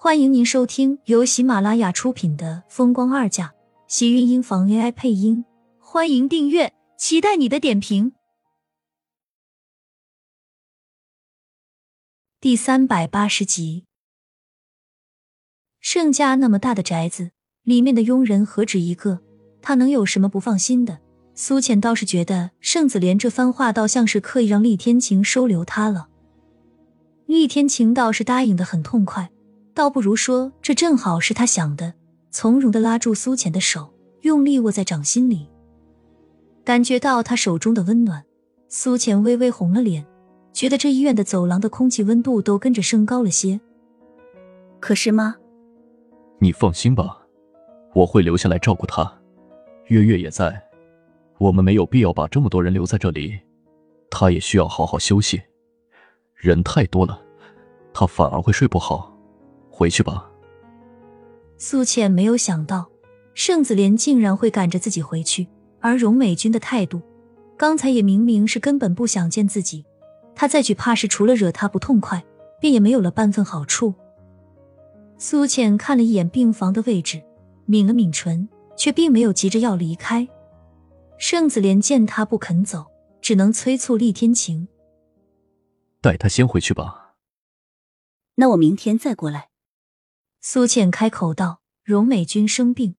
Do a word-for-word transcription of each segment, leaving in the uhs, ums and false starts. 欢迎您收听由喜马拉雅出品的《风光二嫁》，喜运音房 A I 配音。欢迎订阅，期待你的点评。第三百八十集。盛家那么大的宅子，里面的佣人何止一个，他能有什么不放心的？苏浅倒是觉得盛子莲这番话倒像是刻意让厉天晴收留他了。厉天晴倒是答应得很痛快，倒不如说这正好是他想的，从容地拉住苏浅的手，用力握在掌心里。感觉到他手中的温暖，苏浅微微红了脸，觉得这医院的走廊的空气温度都跟着升高了些。可是妈，你放心吧，我会留下来照顾他，月月也在，我们没有必要把这么多人留在这里，他也需要好好休息，人太多了，他反而会睡不好。回去吧。苏浅没有想到盛子莲竟然会赶着自己回去，而荣美君的态度刚才也明明是根本不想见自己，他再去怕是除了惹他不痛快便也没有了半分好处。苏浅看了一眼病房的位置，抿了抿唇，却并没有急着要离开。盛子莲见他不肯走，只能催促厉天晴，带他先回去吧。那我明天再过来。苏浅开口道，荣美君生病，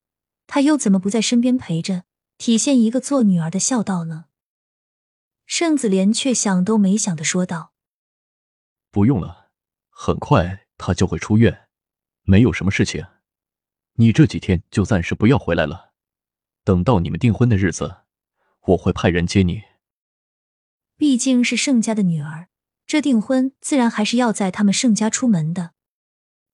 她又怎么不在身边陪着，体现一个做女儿的孝道呢？盛子莲却想都没想地说道，不用了，很快她就会出院，没有什么事情，你这几天就暂时不要回来了，等到你们订婚的日子，我会派人接你。毕竟是盛家的女儿，这订婚自然还是要在他们盛家出门的。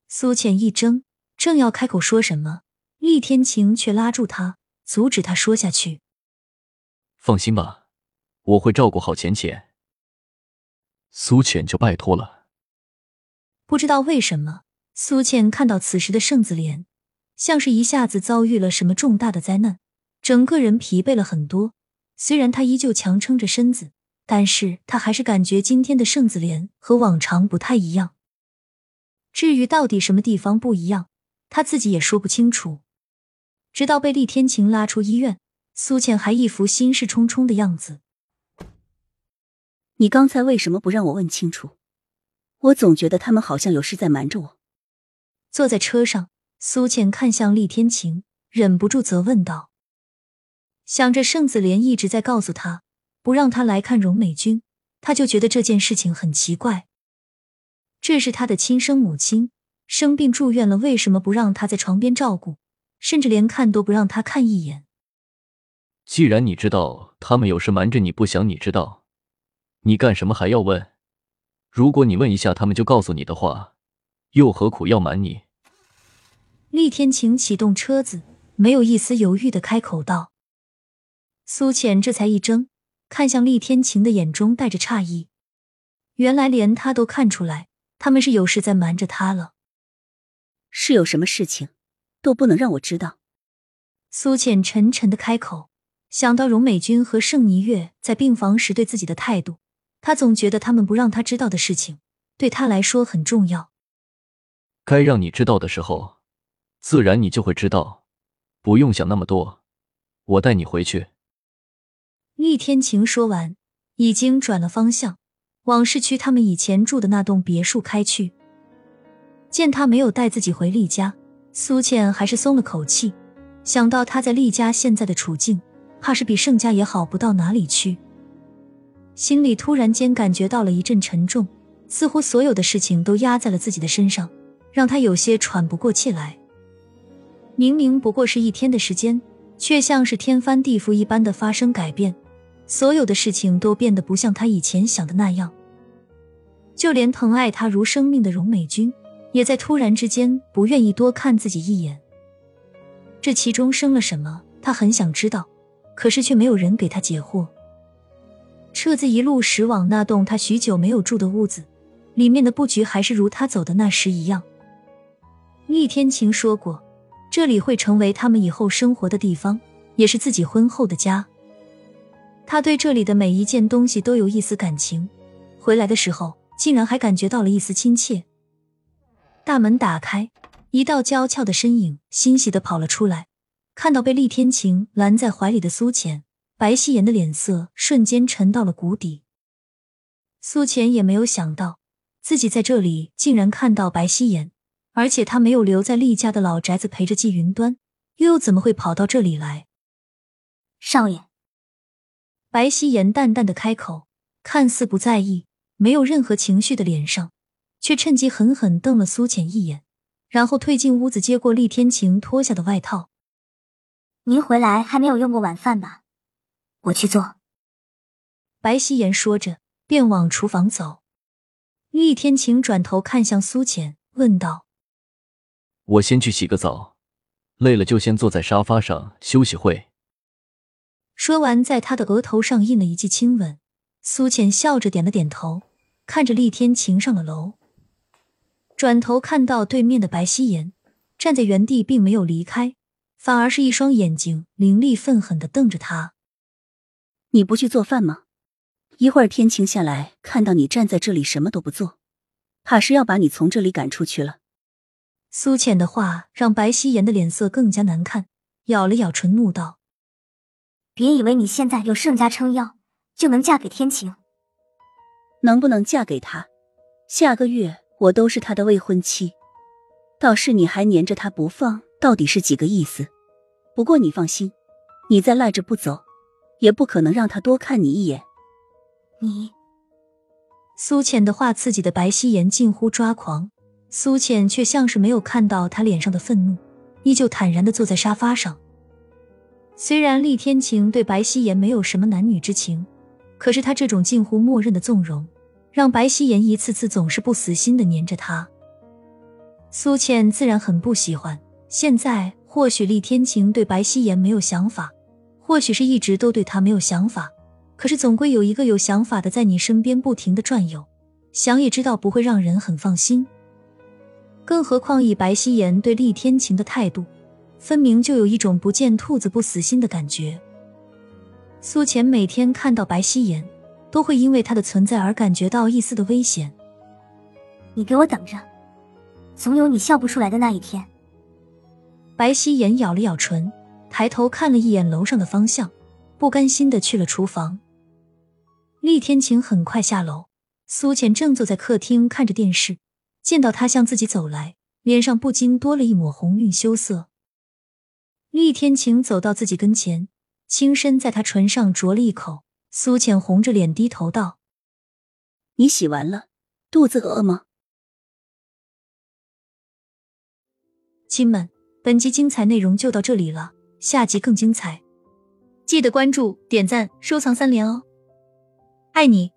苏浅一怔，正要开口说什么，厉天晴却拉住他，阻止他说下去。放心吧，我会照顾好浅浅。苏浅就拜托了。不知道为什么，苏浅看到此时的盛子莲，像是一下子遭遇了什么重大的灾难，整个人疲惫了很多。虽然他依旧强撑着身子，但是他还是感觉今天的盛子莲和往常不太一样。至于到底什么地方不一样，他自己也说不清楚。直到被厉天晴拉出医院，苏倩还一副心事重重的样子。你刚才为什么不让我问清楚？我总觉得他们好像有事在瞒着我。坐在车上，苏倩看向厉天晴，忍不住责问道。想着盛子莲一直在告诉他，不让他来看荣美君，他就觉得这件事情很奇怪。这是他的亲生母亲，生病住院了，为什么不让他在床边照顾，甚至连看都不让他看一眼？既然你知道他们有事瞒着你，不想你知道，你干什么还要问？如果你问一下他们就告诉你的话，又何苦要瞒你？厉天晴启动车子，没有一丝犹豫地开口道。苏浅这才一怔，看向厉天晴的眼中带着诧异，原来连他都看出来他们是有事在瞒着他了。是有什么事情都不能让我知道。苏浅沉沉地开口，想到荣美君和盛尼月在病房时对自己的态度，她总觉得他们不让她知道的事情对她来说很重要。该让你知道的时候自然你就会知道，不用想那么多，我带你回去。厉天晴说完已经转了方向，往市区他们以前住的那栋别墅开去。见他没有带自己回厉家，苏倩还是松了口气，想到他在厉家现在的处境，怕是比盛家也好不到哪里去。心里突然间感觉到了一阵沉重，似乎所有的事情都压在了自己的身上，让他有些喘不过气来。明明不过是一天的时间，却像是天翻地覆一般的发生改变，所有的事情都变得不像他以前想的那样。就连疼爱他如生命的荣美君，也在突然之间不愿意多看自己一眼。这其中生了什么，他很想知道，可是却没有人给他解惑。车子一路驶往那栋他许久没有住的屋子，里面的布局还是如他走的那时一样。厉天晴说过，这里会成为他们以后生活的地方，也是自己婚后的家。他对这里的每一件东西都有一丝感情，回来的时候竟然还感觉到了一丝亲切。大门打开，一道娇俏的身影欣喜地跑了出来，看到被厉天晴拦在怀里的苏浅，白希言的脸色瞬间沉到了谷底。苏浅也没有想到自己在这里竟然看到白希言，而且他没有留在厉家的老宅子陪着纪云端，又又怎么会跑到这里来？少爷，白希言淡淡的开口，看似不在意，没有任何情绪的脸上却趁机狠狠瞪了苏浅一眼，然后退进屋子，接过厉天晴脱下的外套。您回来还没有用过晚饭吧？我去做。白希言说着便往厨房走。厉天晴转头看向苏浅问道，我先去洗个澡，累了就先坐在沙发上休息会。说完在他的额头上印了一记亲吻，苏浅笑着点了点头，看着厉天晴上了楼。转头看到对面的白希言站在原地并没有离开，反而是一双眼睛凌厉愤狠地瞪着他。你不去做饭吗？一会儿天晴下来看到你站在这里什么都不做，怕是要把你从这里赶出去了。苏浅的话让白希言的脸色更加难看，咬了咬唇怒道，别以为你现在有盛家撑腰就能嫁给天晴。能不能嫁给他，下个月我都是他的未婚妻，倒是你还粘着他不放，到底是几个意思？不过你放心，你再赖着不走也不可能让他多看你一眼。你，苏浅的话刺激的白希言近乎抓狂，苏浅却像是没有看到他脸上的愤怒，依旧坦然地坐在沙发上。虽然厉天晴对白希言没有什么男女之情，可是他这种近乎默认的纵容，让白希言一次次总是不死心地黏着他。苏浅自然很不喜欢，现在或许厉天晴对白希言没有想法，或许是一直都对他没有想法，可是总归有一个有想法的在你身边不停地转悠，想也知道不会让人很放心。更何况以白希言对厉天晴的态度，分明就有一种不见兔子不死心的感觉。苏浅每天看到白希言，都会因为他的存在而感觉到一丝的危险。你给我等着，总有你笑不出来的那一天。白希言咬了咬唇，抬头看了一眼楼上的方向，不甘心地去了厨房。厉天晴很快下楼，苏浅正坐在客厅看着电视，见到他向自己走来，脸上不禁多了一抹红晕羞涩。厉天晴走到自己跟前，轻身在他唇上啄了一口，苏浅红着脸低头道，你洗完了，肚子饿吗？亲们，本集精彩内容就到这里了，下集更精彩，记得关注、点赞、收藏三连哦，爱你。